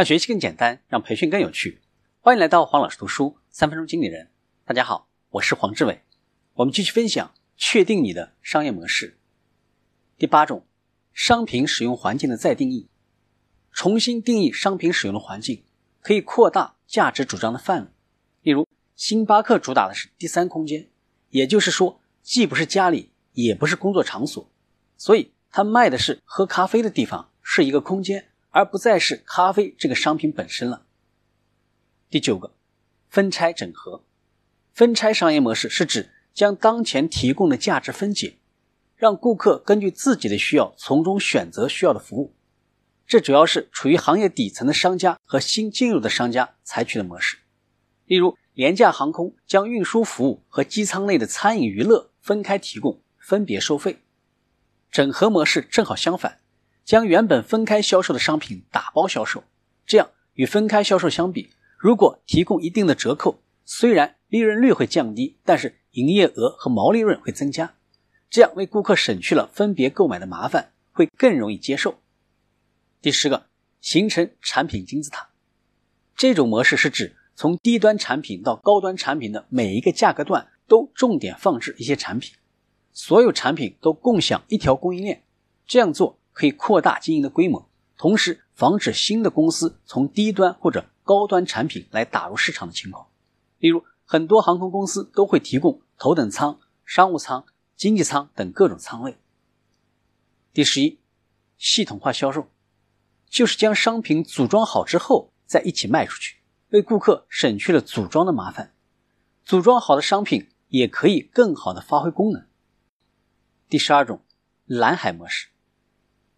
让学习更简单，让培训更有趣。欢迎来到黄老师读书3分钟经理人。大家好，我是黄志伟。我们继续分享确定你的商业模式。第8种，商品使用环境的再定义。重新定义商品使用的环境，可以扩大价值主张的范围。例如，星巴克主打的是第3空间，也就是说既不是家里也不是工作场所，所以它卖的是喝咖啡的地方，是一个空间，而不再是咖啡这个商品本身了。第9个，分拆整合。分拆商业模式是指将当前提供的价值分解，让顾客根据自己的需要从中选择需要的服务。这主要是处于行业底层的商家和新进入的商家采取的模式。例如，廉价航空将运输服务和机舱内的餐饮娱乐分开提供，分别收费。整合模式正好相反，将原本分开销售的商品打包销售。这样与分开销售相比，如果提供一定的折扣，虽然利润率会降低，但是营业额和毛利润会增加。这样为顾客省去了分别购买的麻烦，会更容易接受。第10个，形成产品金字塔。这种模式是指从低端产品到高端产品的每一个价格段都重点放置一些产品，所有产品都共享一条供应链。这样做可以扩大经营的规模，同时防止新的公司从低端或者高端产品来打入市场的情况。例如，很多航空公司都会提供头等舱、商务舱、经济舱等各种舱位。第11，系统化销售。就是将商品组装好之后再一起卖出去，为顾客省去了组装的麻烦。组装好的商品也可以更好地发挥功能。第12种，蓝海模式。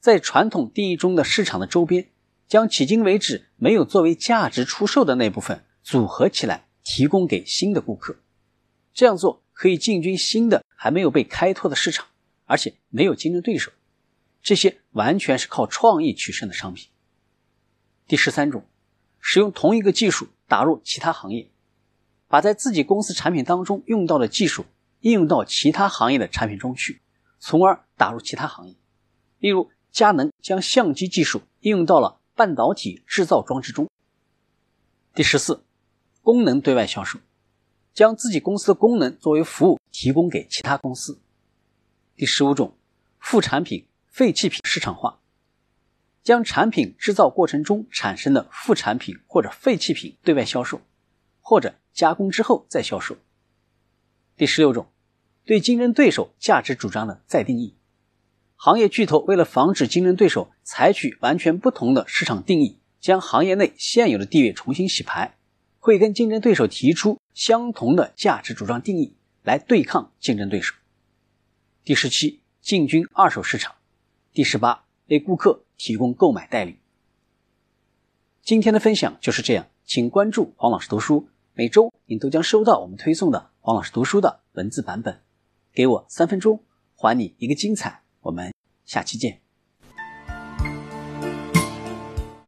在传统定义中的市场的周边，将迄今为止没有作为价值出售的那部分组合起来，提供给新的顾客。这样做可以进军新的还没有被开拓的市场，而且没有竞争对手。这些完全是靠创意取胜的商品。第13种，使用同一个技术打入其他行业，把在自己公司产品当中用到的技术应用到其他行业的产品中去，从而打入其他行业。例如，佳能将相机技术应用到了半导体制造装置中。第14，功能对外销售，将自己公司的功能作为服务提供给其他公司。第15种，副产品。废弃品市场化，将产品制造过程中产生的副产品或者废弃品对外销售，或者加工之后再销售。第16种，对竞争对手价值主张的再定义。行业巨头为了防止竞争对手采取完全不同的市场定义，将行业内现有的地位重新洗牌，会跟竞争对手提出相同的价值主张定义来对抗竞争对手。第17，进军二手市场。第18，为顾客提供购买代理。今天的分享就是这样，请关注黄老师读书，每周您都将收到我们推送的黄老师读书的文字版本。给我3分钟，还你一个精彩，我们下期见。